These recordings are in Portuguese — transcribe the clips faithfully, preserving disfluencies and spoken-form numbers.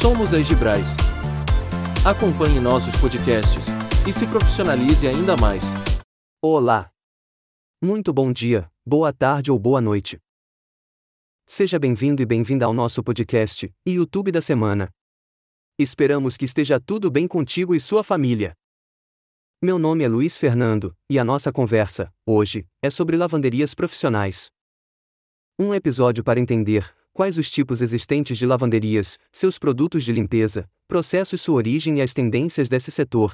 Somos a Hygibras. Acompanhe nossos podcasts e se profissionalize ainda mais. Olá! Muito bom dia, boa tarde ou boa noite. Seja bem-vindo e bem-vinda ao nosso podcast e YouTube da semana. Esperamos que esteja tudo bem contigo e sua família. Meu nome é Luiz Fernando, e a nossa conversa, hoje, é sobre lavanderias profissionais. Um episódio para entender quais os tipos existentes de lavanderias, seus produtos de limpeza, processos, sua origem e as tendências desse setor.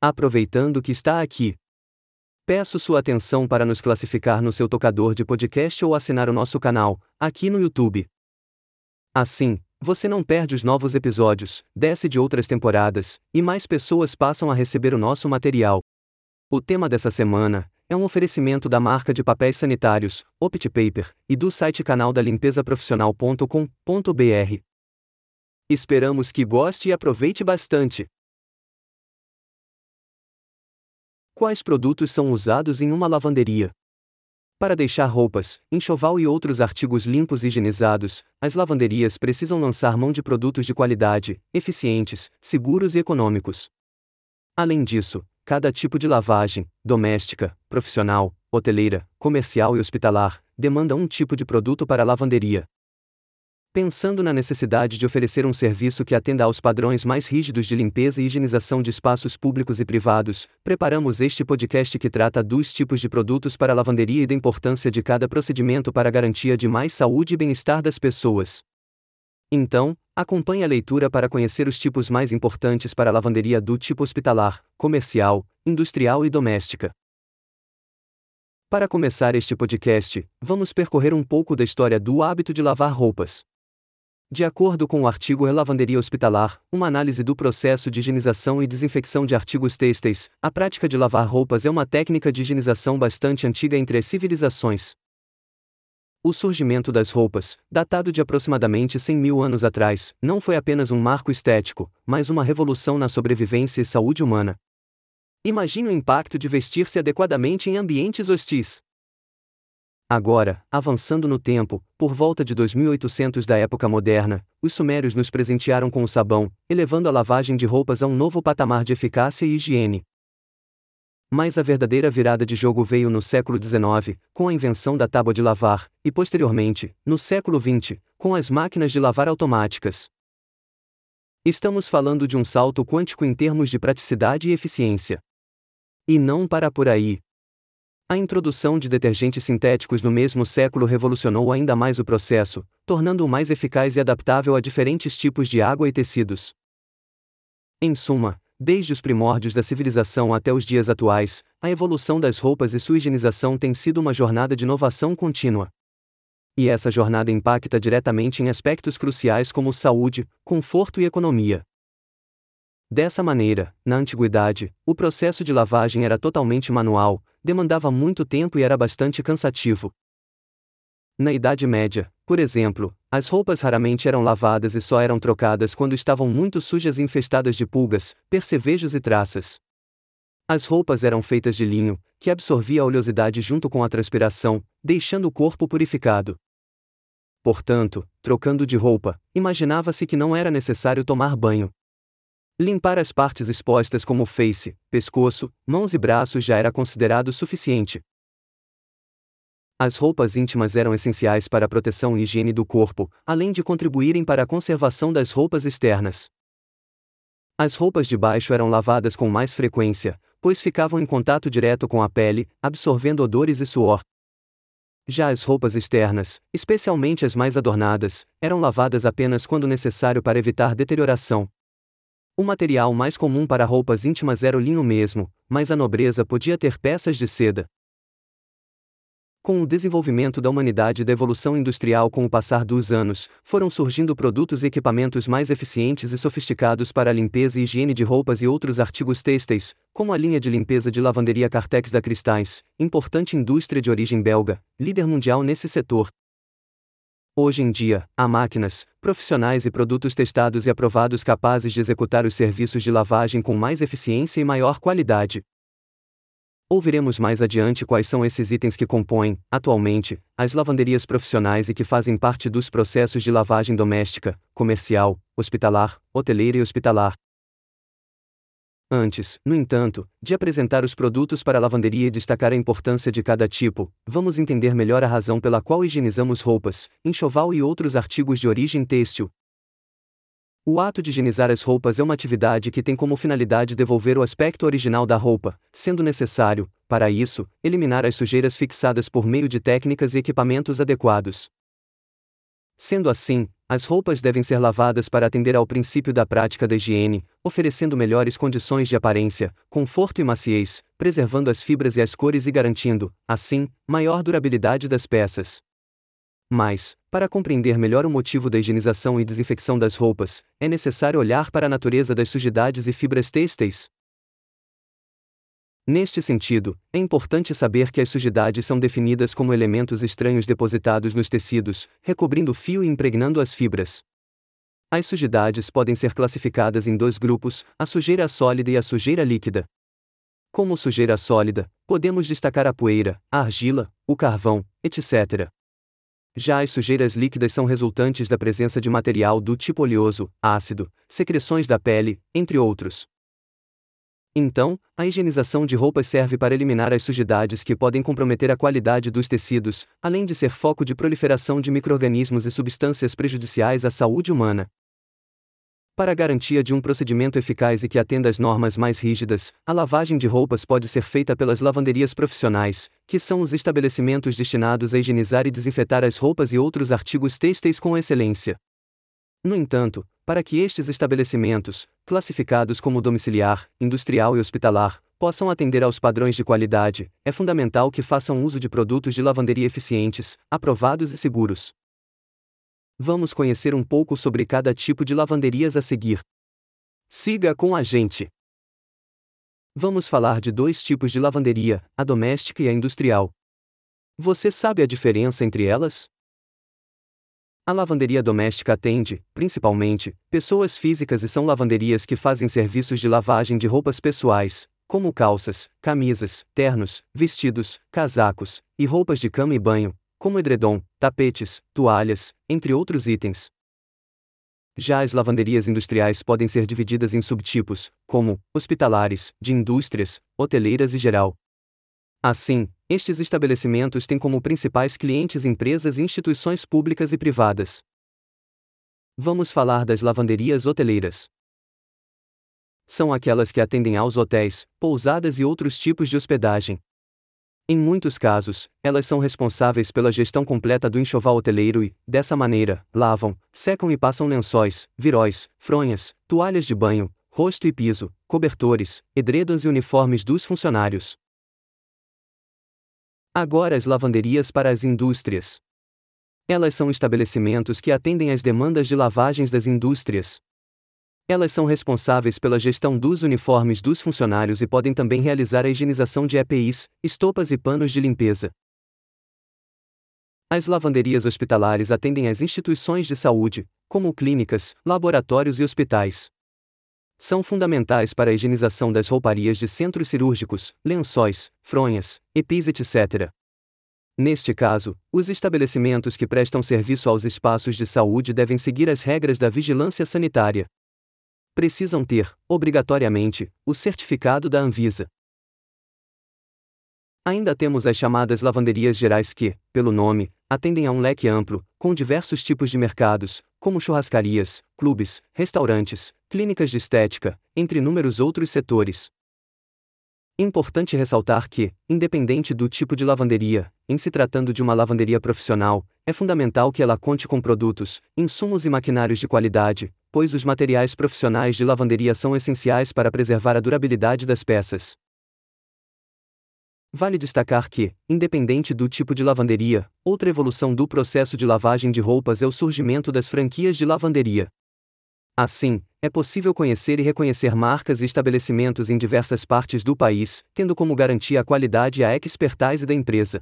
Aproveitando que está aqui, peço sua atenção para nos classificar no seu tocador de podcast ou assinar o nosso canal, aqui no YouTube. Assim, você não perde os novos episódios, desce de outras temporadas, e mais pessoas passam a receber o nosso material. O tema dessa semana é um oferecimento da marca de papéis sanitários, OptiPaper, e do site canal da limpeza profissional ponto com ponto br. Esperamos que goste e aproveite bastante. Quais produtos são usados em uma lavanderia? Para deixar roupas, enxoval e outros artigos limpos e higienizados, as lavanderias precisam lançar mão de produtos de qualidade, eficientes, seguros e econômicos. Além disso, cada tipo de lavagem, doméstica, profissional, hoteleira, comercial e hospitalar, demanda um tipo de produto para a lavanderia. Pensando na necessidade de oferecer um serviço que atenda aos padrões mais rígidos de limpeza e higienização de espaços públicos e privados, preparamos este podcast que trata dos tipos de produtos para a lavanderia e da importância de cada procedimento para a garantia de mais saúde e bem-estar das pessoas. Então, acompanhe a leitura para conhecer os tipos mais importantes para a lavanderia do tipo hospitalar, comercial, industrial e doméstica. Para começar este podcast, vamos percorrer um pouco da história do hábito de lavar roupas. De acordo com o artigo A Lavanderia Hospitalar, uma análise do processo de higienização e desinfecção de artigos têxteis, a prática de lavar roupas é uma técnica de higienização bastante antiga entre as civilizações. O surgimento das roupas, datado de aproximadamente cem mil anos atrás, não foi apenas um marco estético, mas uma revolução na sobrevivência e saúde humana. Imagine o impacto de vestir-se adequadamente em ambientes hostis. Agora, avançando no tempo, por volta de dois mil e oitocentos da época moderna, os sumérios nos presentearam com o sabão, elevando a lavagem de roupas a um novo patamar de eficácia e higiene. Mas a verdadeira virada de jogo veio no século dezenove, com a invenção da tábua de lavar, e posteriormente, no século vinte, com as máquinas de lavar automáticas. Estamos falando de um salto quântico em termos de praticidade e eficiência. E não para por aí. A introdução de detergentes sintéticos no mesmo século revolucionou ainda mais o processo, tornando-o mais eficaz e adaptável a diferentes tipos de água e tecidos. Em suma, desde os primórdios da civilização até os dias atuais, a evolução das roupas e sua higienização tem sido uma jornada de inovação contínua. E essa jornada impacta diretamente em aspectos cruciais como saúde, conforto e economia. Dessa maneira, na antiguidade, o processo de lavagem era totalmente manual, demandava muito tempo e era bastante cansativo. Na Idade Média, por exemplo, as roupas raramente eram lavadas e só eram trocadas quando estavam muito sujas e infestadas de pulgas, percevejos e traças. As roupas eram feitas de linho, que absorvia a oleosidade junto com a transpiração, deixando o corpo purificado. Portanto, trocando de roupa, imaginava-se que não era necessário tomar banho. Limpar as partes expostas como face, pescoço, mãos e braços já era considerado suficiente. As roupas íntimas eram essenciais para a proteção e higiene do corpo, além de contribuírem para a conservação das roupas externas. As roupas de baixo eram lavadas com mais frequência, pois ficavam em contato direto com a pele, absorvendo odores e suor. Já as roupas externas, especialmente as mais adornadas, eram lavadas apenas quando necessário para evitar deterioração. O material mais comum para roupas íntimas era o linho mesmo, mas a nobreza podia ter peças de seda. Com o desenvolvimento da humanidade e da evolução industrial com o passar dos anos, foram surgindo produtos e equipamentos mais eficientes e sofisticados para a limpeza e higiene de roupas e outros artigos têxteis, como a linha de limpeza de lavanderia Cartex da Cristais, importante indústria de origem belga, líder mundial nesse setor. Hoje em dia, há máquinas, profissionais e produtos testados e aprovados capazes de executar os serviços de lavagem com mais eficiência e maior qualidade. Ouviremos mais adiante quais são esses itens que compõem, atualmente, as lavanderias profissionais e que fazem parte dos processos de lavagem doméstica, comercial, hospitalar, hoteleira e hospitalar. Antes, no entanto, de apresentar os produtos para a lavanderia e destacar a importância de cada tipo, vamos entender melhor a razão pela qual higienizamos roupas, enxoval e outros artigos de origem têxtil. O ato de higienizar as roupas é uma atividade que tem como finalidade devolver o aspecto original da roupa, sendo necessário, para isso, eliminar as sujeiras fixadas por meio de técnicas e equipamentos adequados. Sendo assim, as roupas devem ser lavadas para atender ao princípio da prática da higiene, oferecendo melhores condições de aparência, conforto e maciez, preservando as fibras e as cores e garantindo, assim, maior durabilidade das peças. Mas, para compreender melhor o motivo da higienização e desinfecção das roupas, é necessário olhar para a natureza das sujidades e fibras têxteis. Neste sentido, é importante saber que as sujidades são definidas como elementos estranhos depositados nos tecidos, recobrindo o fio e impregnando as fibras. As sujidades podem ser classificadas em dois grupos, a sujeira sólida e a sujeira líquida. Como sujeira sólida, podemos destacar a poeira, a argila, o carvão, etcétera. Já as sujeiras líquidas são resultantes da presença de material do tipo oleoso, ácido, secreções da pele, entre outros. Então, a higienização de roupas serve para eliminar as sujidades que podem comprometer a qualidade dos tecidos, além de ser foco de proliferação de micro-organismos e substâncias prejudiciais à saúde humana. Para a garantia de um procedimento eficaz e que atenda às normas mais rígidas, a lavagem de roupas pode ser feita pelas lavanderias profissionais, que são os estabelecimentos destinados a higienizar e desinfetar as roupas e outros artigos têxteis com excelência. No entanto, para que estes estabelecimentos, classificados como domiciliar, industrial e hospitalar, possam atender aos padrões de qualidade, é fundamental que façam uso de produtos de lavanderia eficientes, aprovados e seguros. Vamos conhecer um pouco sobre cada tipo de lavanderias a seguir. Siga com a gente! Vamos falar de dois tipos de lavanderia, a doméstica e a industrial. Você sabe a diferença entre elas? A lavanderia doméstica atende, principalmente, pessoas físicas e são lavanderias que fazem serviços de lavagem de roupas pessoais, como calças, camisas, ternos, vestidos, casacos, e roupas de cama e banho, como edredom, tapetes, toalhas, entre outros itens. Já as lavanderias industriais podem ser divididas em subtipos, como hospitalares, de indústrias, hoteleiras e geral. Assim, estes estabelecimentos têm como principais clientes empresas e instituições públicas e privadas. Vamos falar das lavanderias hoteleiras. São aquelas que atendem aos hotéis, pousadas e outros tipos de hospedagem. Em muitos casos, elas são responsáveis pela gestão completa do enxoval hoteleiro e, dessa maneira, lavam, secam e passam lençóis, viróis, fronhas, toalhas de banho, rosto e piso, cobertores, edredons e uniformes dos funcionários. Agora as lavanderias para as indústrias. Elas são estabelecimentos que atendem às demandas de lavagens das indústrias. Elas são responsáveis pela gestão dos uniformes dos funcionários e podem também realizar a higienização de E P Is, estopas e panos de limpeza. As lavanderias hospitalares atendem às instituições de saúde, como clínicas, laboratórios e hospitais. São fundamentais para a higienização das rouparias de centros cirúrgicos, lençóis, fronhas, E P Is, etcétera. Neste caso, os estabelecimentos que prestam serviço aos espaços de saúde devem seguir as regras da vigilância sanitária. Precisam ter, obrigatoriamente, o certificado da Anvisa. Ainda temos as chamadas lavanderias gerais que, pelo nome, atendem a um leque amplo, com diversos tipos de mercados, como churrascarias, clubes, restaurantes, clínicas de estética, entre inúmeros outros setores. Importante ressaltar que, independente do tipo de lavanderia, em se tratando de uma lavanderia profissional, é fundamental que ela conte com produtos, insumos e maquinários de qualidade, pois os materiais profissionais de lavanderia são essenciais para preservar a durabilidade das peças. Vale destacar que, independente do tipo de lavanderia, outra evolução do processo de lavagem de roupas é o surgimento das franquias de lavanderia. Assim, é possível conhecer e reconhecer marcas e estabelecimentos em diversas partes do país, tendo como garantia a qualidade e a expertise da empresa.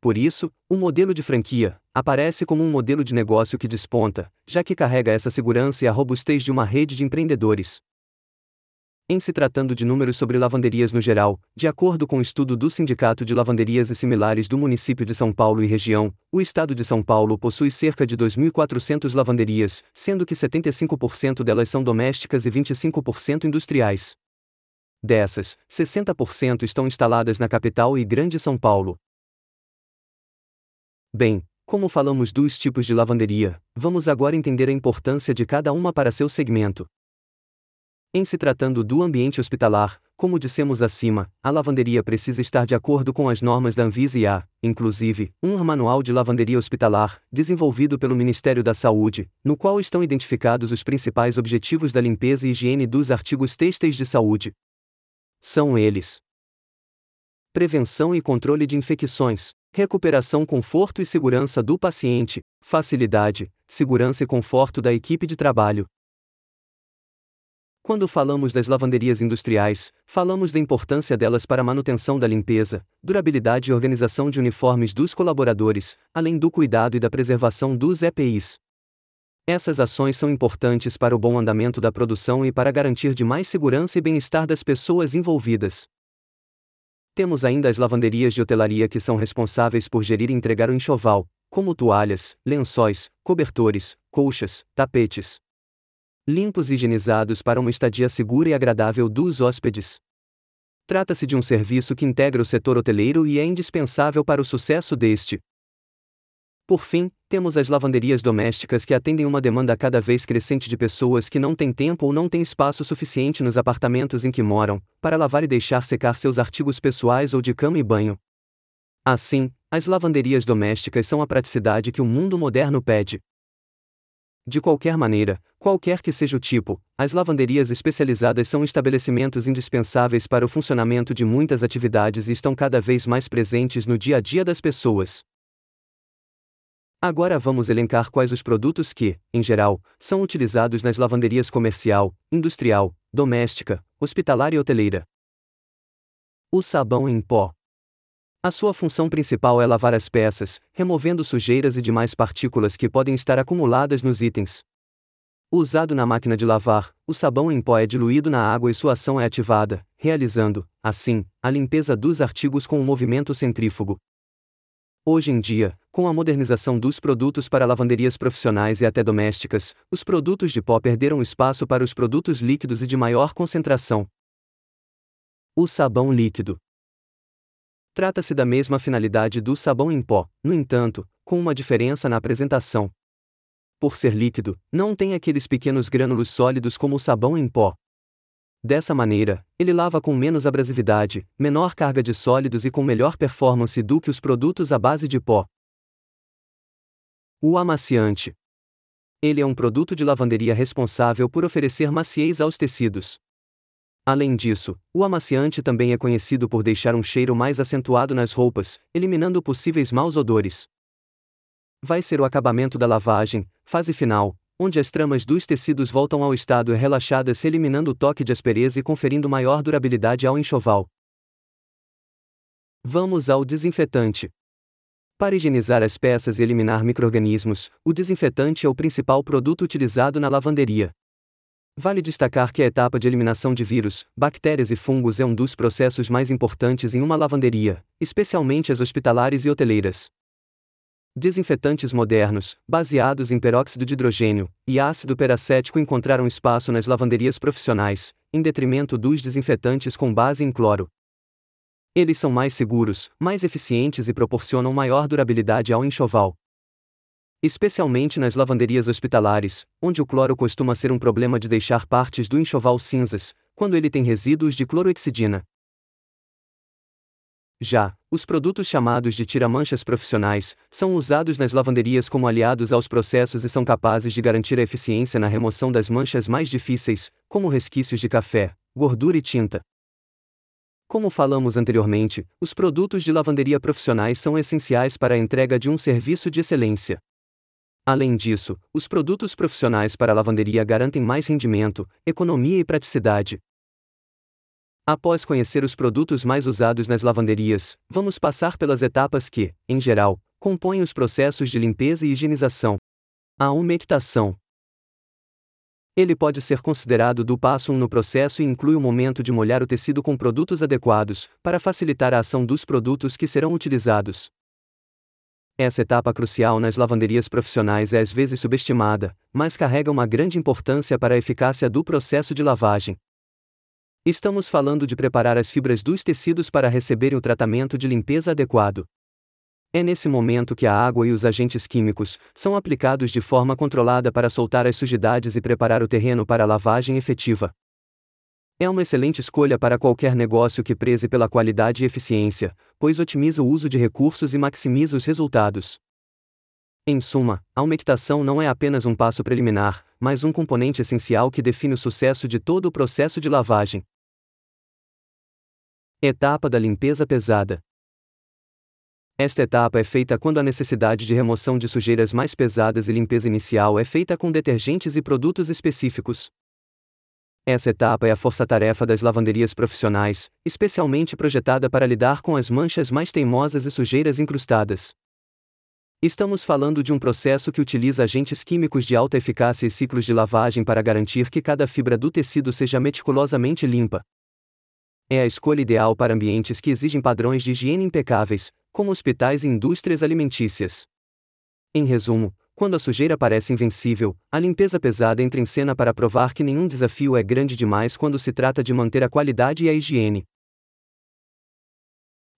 Por isso, o modelo de franquia aparece como um modelo de negócio que desponta, já que carrega essa segurança e a robustez de uma rede de empreendedores. Em se tratando de números sobre lavanderias no geral, de acordo com o estudo do Sindicato de Lavanderias e Similares do município de São Paulo e região, o estado de São Paulo possui cerca de dois mil e quatrocentas lavanderias, sendo que setenta e cinco por cento delas são domésticas e vinte e cinco por cento industriais. Dessas, sessenta por cento estão instaladas na capital e Grande São Paulo. Bem, como falamos dos tipos de lavanderia, vamos agora entender a importância de cada uma para seu segmento. Em se tratando do ambiente hospitalar, como dissemos acima, a lavanderia precisa estar de acordo com as normas da Anvisa e há, inclusive, um manual de lavanderia hospitalar, desenvolvido pelo Ministério da Saúde, no qual estão identificados os principais objetivos da limpeza e higiene dos artigos têxteis de saúde. São eles: prevenção e controle de infecções, recuperação, conforto e segurança do paciente, facilidade, segurança e conforto da equipe de trabalho. Quando falamos das lavanderias industriais, falamos da importância delas para a manutenção da limpeza, durabilidade e organização de uniformes dos colaboradores, além do cuidado e da preservação dos E P Is. Essas ações são importantes para o bom andamento da produção e para garantir de mais segurança e bem-estar das pessoas envolvidas. Temos ainda as lavanderias de hotelaria, que são responsáveis por gerir e entregar o enxoval, como toalhas, lençóis, cobertores, colchas, tapetes limpos e higienizados para uma estadia segura e agradável dos hóspedes. Trata-se de um serviço que integra o setor hoteleiro e é indispensável para o sucesso deste. Por fim, temos as lavanderias domésticas, que atendem uma demanda cada vez crescente de pessoas que não têm tempo ou não têm espaço suficiente nos apartamentos em que moram, para lavar e deixar secar seus artigos pessoais ou de cama e banho. Assim, as lavanderias domésticas são a praticidade que o mundo moderno pede. De qualquer maneira, qualquer que seja o tipo, as lavanderias especializadas são estabelecimentos indispensáveis para o funcionamento de muitas atividades e estão cada vez mais presentes no dia a dia das pessoas. Agora vamos elencar quais os produtos que, em geral, são utilizados nas lavanderias comercial, industrial, doméstica, hospitalar e hoteleira. O sabão em pó. A sua função principal é lavar as peças, removendo sujeiras e demais partículas que podem estar acumuladas nos itens. Usado na máquina de lavar, o sabão em pó é diluído na água e sua ação é ativada, realizando, assim, a limpeza dos artigos com o movimento centrífugo. Hoje em dia, com a modernização dos produtos para lavanderias profissionais e até domésticas, os produtos de pó perderam espaço para os produtos líquidos e de maior concentração. O sabão líquido. Trata-se da mesma finalidade do sabão em pó, no entanto, com uma diferença na apresentação. Por ser líquido, não tem aqueles pequenos grânulos sólidos como o sabão em pó. Dessa maneira, ele lava com menos abrasividade, menor carga de sólidos e com melhor performance do que os produtos à base de pó. O amaciante. Ele é um produto de lavanderia responsável por oferecer maciez aos tecidos. Além disso, o amaciante também é conhecido por deixar um cheiro mais acentuado nas roupas, eliminando possíveis maus odores. Vai ser o acabamento da lavagem, fase final, onde as tramas dos tecidos voltam ao estado relaxadas, eliminando o toque de aspereza e conferindo maior durabilidade ao enxoval. Vamos ao desinfetante. Para higienizar as peças e eliminar micro-organismos, o desinfetante é o principal produto utilizado na lavanderia. Vale destacar que a etapa de eliminação de vírus, bactérias e fungos é um dos processos mais importantes em uma lavanderia, especialmente as hospitalares e hoteleiras. Desinfetantes modernos, baseados em peróxido de hidrogênio e ácido peracético, encontraram espaço nas lavanderias profissionais, em detrimento dos desinfetantes com base em cloro. Eles são mais seguros, mais eficientes e proporcionam maior durabilidade ao enxoval. Especialmente nas lavanderias hospitalares, onde o cloro costuma ser um problema de deixar partes do enxoval cinzas, quando ele tem resíduos de clorohexidina. Já, os produtos chamados de tira-manchas profissionais são usados nas lavanderias como aliados aos processos e são capazes de garantir a eficiência na remoção das manchas mais difíceis, como resquícios de café, gordura e tinta. Como falamos anteriormente, os produtos de lavanderia profissionais são essenciais para a entrega de um serviço de excelência. Além disso, os produtos profissionais para a lavanderia garantem mais rendimento, economia e praticidade. Após conhecer os produtos mais usados nas lavanderias, vamos passar pelas etapas que, em geral, compõem os processos de limpeza e higienização. A umectação. Ele pode ser considerado do passo um no processo e inclui o momento de molhar o tecido com produtos adequados, para facilitar a ação dos produtos que serão utilizados. Essa etapa crucial nas lavanderias profissionais é às vezes subestimada, mas carrega uma grande importância para a eficácia do processo de lavagem. Estamos falando de preparar as fibras dos tecidos para receberem o tratamento de limpeza adequado. É nesse momento que a água e os agentes químicos são aplicados de forma controlada para soltar as sujidades e preparar o terreno para a lavagem efetiva. É uma excelente escolha para qualquer negócio que preze pela qualidade e eficiência, pois otimiza o uso de recursos e maximiza os resultados. Em suma, a umectação não é apenas um passo preliminar, mas um componente essencial que define o sucesso de todo o processo de lavagem. Etapa da limpeza pesada. Esta etapa é feita quando a necessidade de remoção de sujeiras mais pesadas e limpeza inicial é feita com detergentes e produtos específicos. Essa etapa é a força-tarefa das lavanderias profissionais, especialmente projetada para lidar com as manchas mais teimosas e sujeiras incrustadas. Estamos falando de um processo que utiliza agentes químicos de alta eficácia e ciclos de lavagem para garantir que cada fibra do tecido seja meticulosamente limpa. É a escolha ideal para ambientes que exigem padrões de higiene impecáveis, como hospitais e indústrias alimentícias. Em resumo, quando a sujeira parece invencível, a limpeza pesada entra em cena para provar que nenhum desafio é grande demais quando se trata de manter a qualidade e a higiene.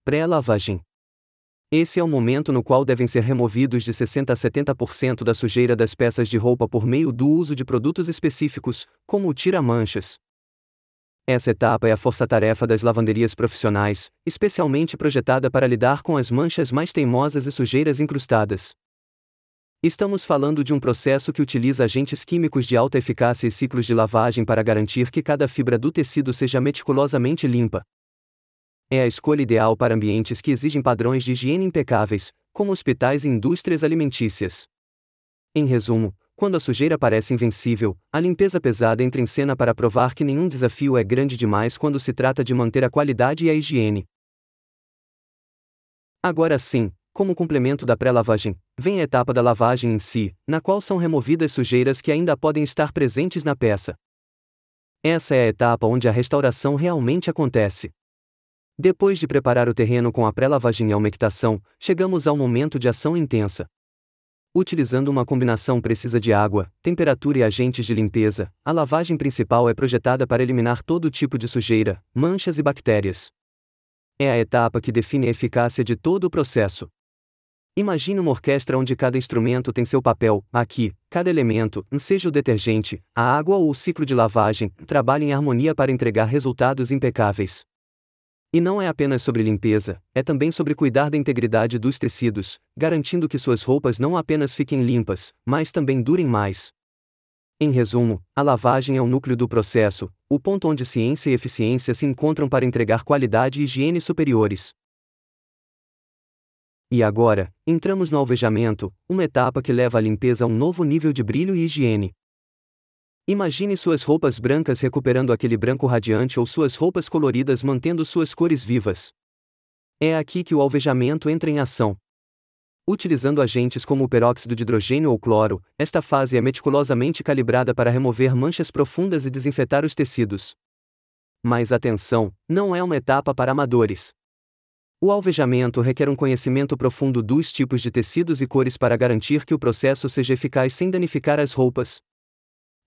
Pré-lavagem. Esse é o momento no qual devem ser removidos de sessenta a setenta por cento da sujeira das peças de roupa por meio do uso de produtos específicos, como o tira-manchas. Essa etapa é a força-tarefa das lavanderias profissionais, especialmente projetada para lidar com as manchas mais teimosas e sujeiras incrustadas. Estamos falando de um processo que utiliza agentes químicos de alta eficácia e ciclos de lavagem para garantir que cada fibra do tecido seja meticulosamente limpa. É a escolha ideal para ambientes que exigem padrões de higiene impecáveis, como hospitais e indústrias alimentícias. Em resumo, quando a sujeira parece invencível, a limpeza pesada entra em cena para provar que nenhum desafio é grande demais quando se trata de manter a qualidade e a higiene. Agora sim, como complemento da pré-lavagem, vem a etapa da lavagem em si, na qual são removidas sujeiras que ainda podem estar presentes na peça. Essa é a etapa onde a restauração realmente acontece. Depois de preparar o terreno com a pré-lavagem e a umectação, chegamos ao momento de ação intensa. Utilizando uma combinação precisa de água, temperatura e agentes de limpeza, a lavagem principal é projetada para eliminar todo tipo de sujeira, manchas e bactérias. É a etapa que define a eficácia de todo o processo. Imagine uma orquestra onde cada instrumento tem seu papel, aqui, cada elemento, seja o detergente, a água ou o ciclo de lavagem, trabalha em harmonia para entregar resultados impecáveis. E não é apenas sobre limpeza, é também sobre cuidar da integridade dos tecidos, garantindo que suas roupas não apenas fiquem limpas, mas também durem mais. Em resumo, a lavagem é o núcleo do processo, o ponto onde ciência e eficiência se encontram para entregar qualidade e higiene superiores. E agora, entramos no alvejamento, uma etapa que leva a limpeza a um novo nível de brilho e higiene. Imagine suas roupas brancas recuperando aquele branco radiante ou suas roupas coloridas mantendo suas cores vivas. É aqui que o alvejamento entra em ação. Utilizando agentes como o peróxido de hidrogênio ou cloro, esta fase é meticulosamente calibrada para remover manchas profundas e desinfetar os tecidos. Mas atenção, não é uma etapa para amadores. O alvejamento requer um conhecimento profundo dos tipos de tecidos e cores para garantir que o processo seja eficaz sem danificar as roupas.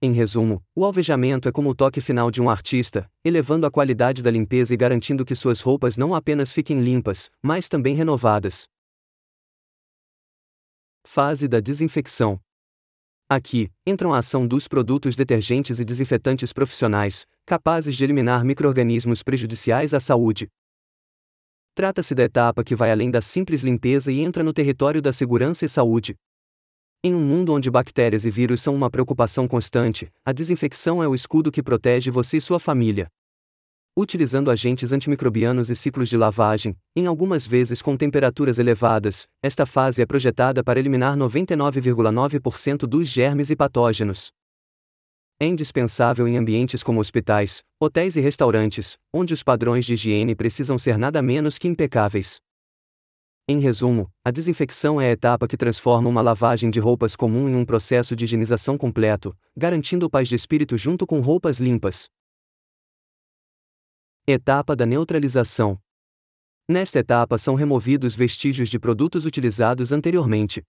Em resumo, o alvejamento é como o toque final de um artista, elevando a qualidade da limpeza e garantindo que suas roupas não apenas fiquem limpas, mas também renovadas. Fase da desinfecção. Aqui, entram a ação dos produtos detergentes e desinfetantes profissionais, capazes de eliminar micro-organismos prejudiciais à saúde. Trata-se da etapa que vai além da simples limpeza e entra no território da segurança e saúde. Em um mundo onde bactérias e vírus são uma preocupação constante, a desinfecção é o escudo que protege você e sua família. Utilizando agentes antimicrobianos e ciclos de lavagem, em algumas vezes com temperaturas elevadas, esta fase é projetada para eliminar noventa e nove vírgula nove por cento dos germes e patógenos. É indispensável em ambientes como hospitais, hotéis e restaurantes, onde os padrões de higiene precisam ser nada menos que impecáveis. Em resumo, a desinfecção é a etapa que transforma uma lavagem de roupas comum em um processo de higienização completo, garantindo paz de espírito junto com roupas limpas. Etapa da neutralização. Nesta etapa são removidos vestígios de produtos utilizados anteriormente.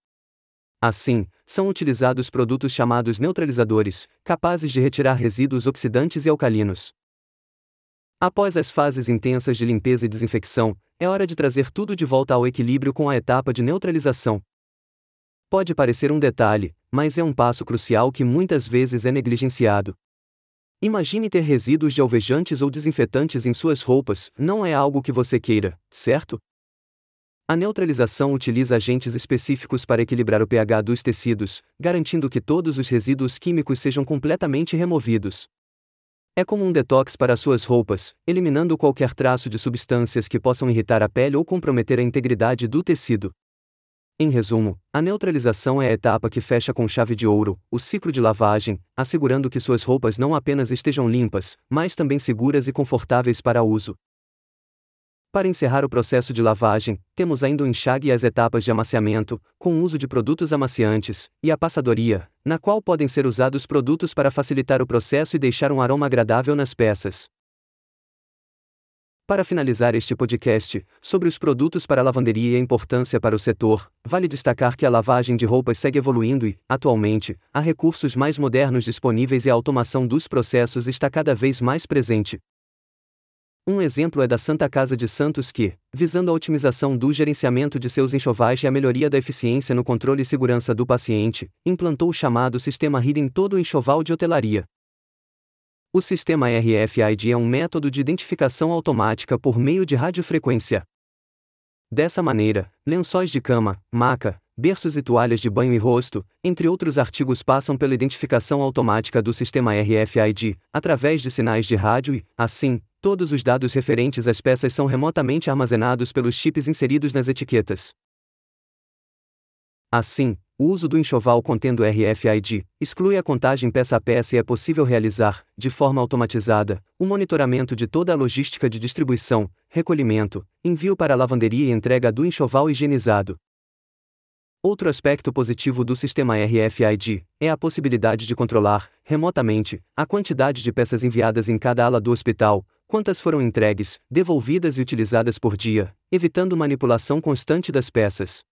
Assim, são utilizados produtos chamados neutralizadores, capazes de retirar resíduos oxidantes e alcalinos. Após as fases intensas de limpeza e desinfecção, é hora de trazer tudo de volta ao equilíbrio com a etapa de neutralização. Pode parecer um detalhe, mas é um passo crucial que muitas vezes é negligenciado. Imagine ter resíduos de alvejantes ou desinfetantes em suas roupas, não é algo que você queira, certo? A neutralização utiliza agentes específicos para equilibrar o pH dos tecidos, garantindo que todos os resíduos químicos sejam completamente removidos. É como um detox para suas roupas, eliminando qualquer traço de substâncias que possam irritar a pele ou comprometer a integridade do tecido. Em resumo, a neutralização é a etapa que fecha com chave de ouro o ciclo de lavagem, assegurando que suas roupas não apenas estejam limpas, mas também seguras e confortáveis para uso. Para encerrar o processo de lavagem, temos ainda o enxague e as etapas de amaciamento, com o uso de produtos amaciantes, e a passadoria, na qual podem ser usados produtos para facilitar o processo e deixar um aroma agradável nas peças. Para finalizar este podcast, sobre os produtos para lavanderia e a importância para o setor, vale destacar que a lavagem de roupas segue evoluindo e, atualmente, há recursos mais modernos disponíveis e a automação dos processos está cada vez mais presente. Um exemplo é da Santa Casa de Santos que, visando a otimização do gerenciamento de seus enxovais e a melhoria da eficiência no controle e segurança do paciente, implantou o chamado sistema R F I D em todo o enxoval de hotelaria. O sistema R F I D é um método de identificação automática por meio de radiofrequência. Dessa maneira, lençóis de cama, maca, berços e toalhas de banho e rosto, entre outros artigos passam pela identificação automática do sistema R F I D, através de sinais de rádio e, assim, todos os dados referentes às peças são remotamente armazenados pelos chips inseridos nas etiquetas. Assim, o uso do enxoval contendo R F I D exclui a contagem peça a peça e é possível realizar, de forma automatizada, o monitoramento de toda a logística de distribuição, recolhimento, envio para a lavanderia e entrega do enxoval higienizado. Outro aspecto positivo do sistema R F I D é a possibilidade de controlar, remotamente, a quantidade de peças enviadas em cada ala do hospital, quantas foram entregues, devolvidas e utilizadas por dia, evitando manipulação constante das peças.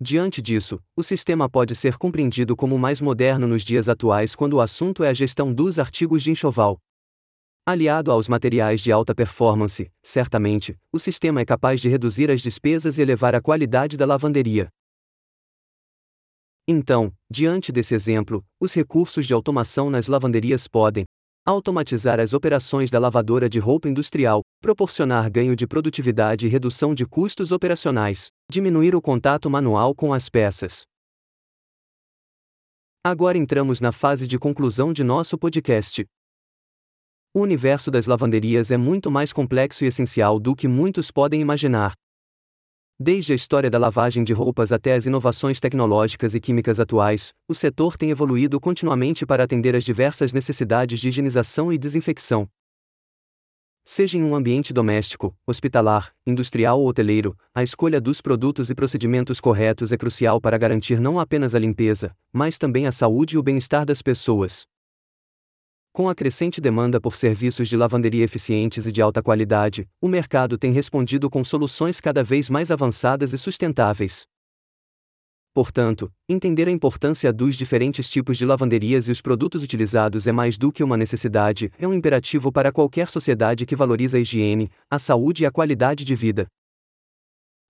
Diante disso, o sistema pode ser compreendido como o mais moderno nos dias atuais quando o assunto é a gestão dos artigos de enxoval. Aliado aos materiais de alta performance, certamente, o sistema é capaz de reduzir as despesas e elevar a qualidade da lavanderia. Então, diante desse exemplo, os recursos de automação nas lavanderias podem automatizar as operações da lavadora de roupa industrial, proporcionar ganho de produtividade e redução de custos operacionais, diminuir o contato manual com as peças. Agora entramos na fase de conclusão de nosso podcast. O universo das lavanderias é muito mais complexo e essencial do que muitos podem imaginar. Desde a história da lavagem de roupas até as inovações tecnológicas e químicas atuais, o setor tem evoluído continuamente para atender às diversas necessidades de higienização e desinfecção. Seja em um ambiente doméstico, hospitalar, industrial ou hoteleiro, a escolha dos produtos e procedimentos corretos é crucial para garantir não apenas a limpeza, mas também a saúde e o bem-estar das pessoas. Com a crescente demanda por serviços de lavanderia eficientes e de alta qualidade, o mercado tem respondido com soluções cada vez mais avançadas e sustentáveis. Portanto, entender a importância dos diferentes tipos de lavanderias e os produtos utilizados é mais do que uma necessidade, é um imperativo para qualquer sociedade que valoriza a higiene, a saúde e a qualidade de vida.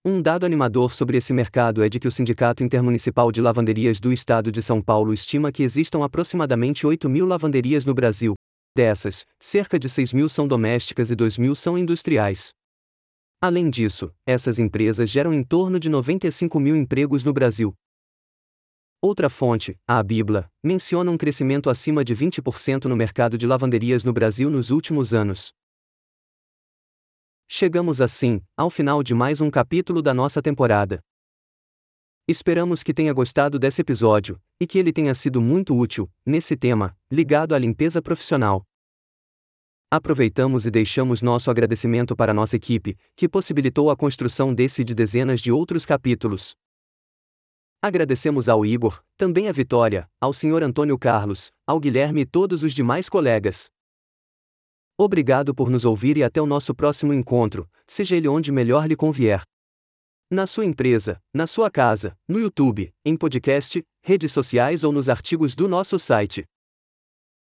Um dado animador sobre esse mercado é de que o Sindicato Intermunicipal de Lavanderias do Estado de São Paulo estima que existam aproximadamente oito mil lavanderias no Brasil. Dessas, cerca de seis mil são domésticas e dois mil são industriais. Além disso, essas empresas geram em torno de noventa e cinco mil empregos no Brasil. Outra fonte, a Abibla, menciona um crescimento acima de vinte por cento no mercado de lavanderias no Brasil nos últimos anos. Chegamos assim, ao final de mais um capítulo da nossa temporada. Esperamos que tenha gostado desse episódio, e que ele tenha sido muito útil, nesse tema, ligado à limpeza profissional. Aproveitamos e deixamos nosso agradecimento para nossa equipe, que possibilitou a construção desse e de dezenas de outros capítulos. Agradecemos ao Igor, também à Vitória, ao senhor Antônio Carlos, ao Guilherme e todos os demais colegas. Obrigado por nos ouvir e até o nosso próximo encontro, seja ele onde melhor lhe convier. Na sua empresa, na sua casa, no YouTube, em podcast, redes sociais ou nos artigos do nosso site.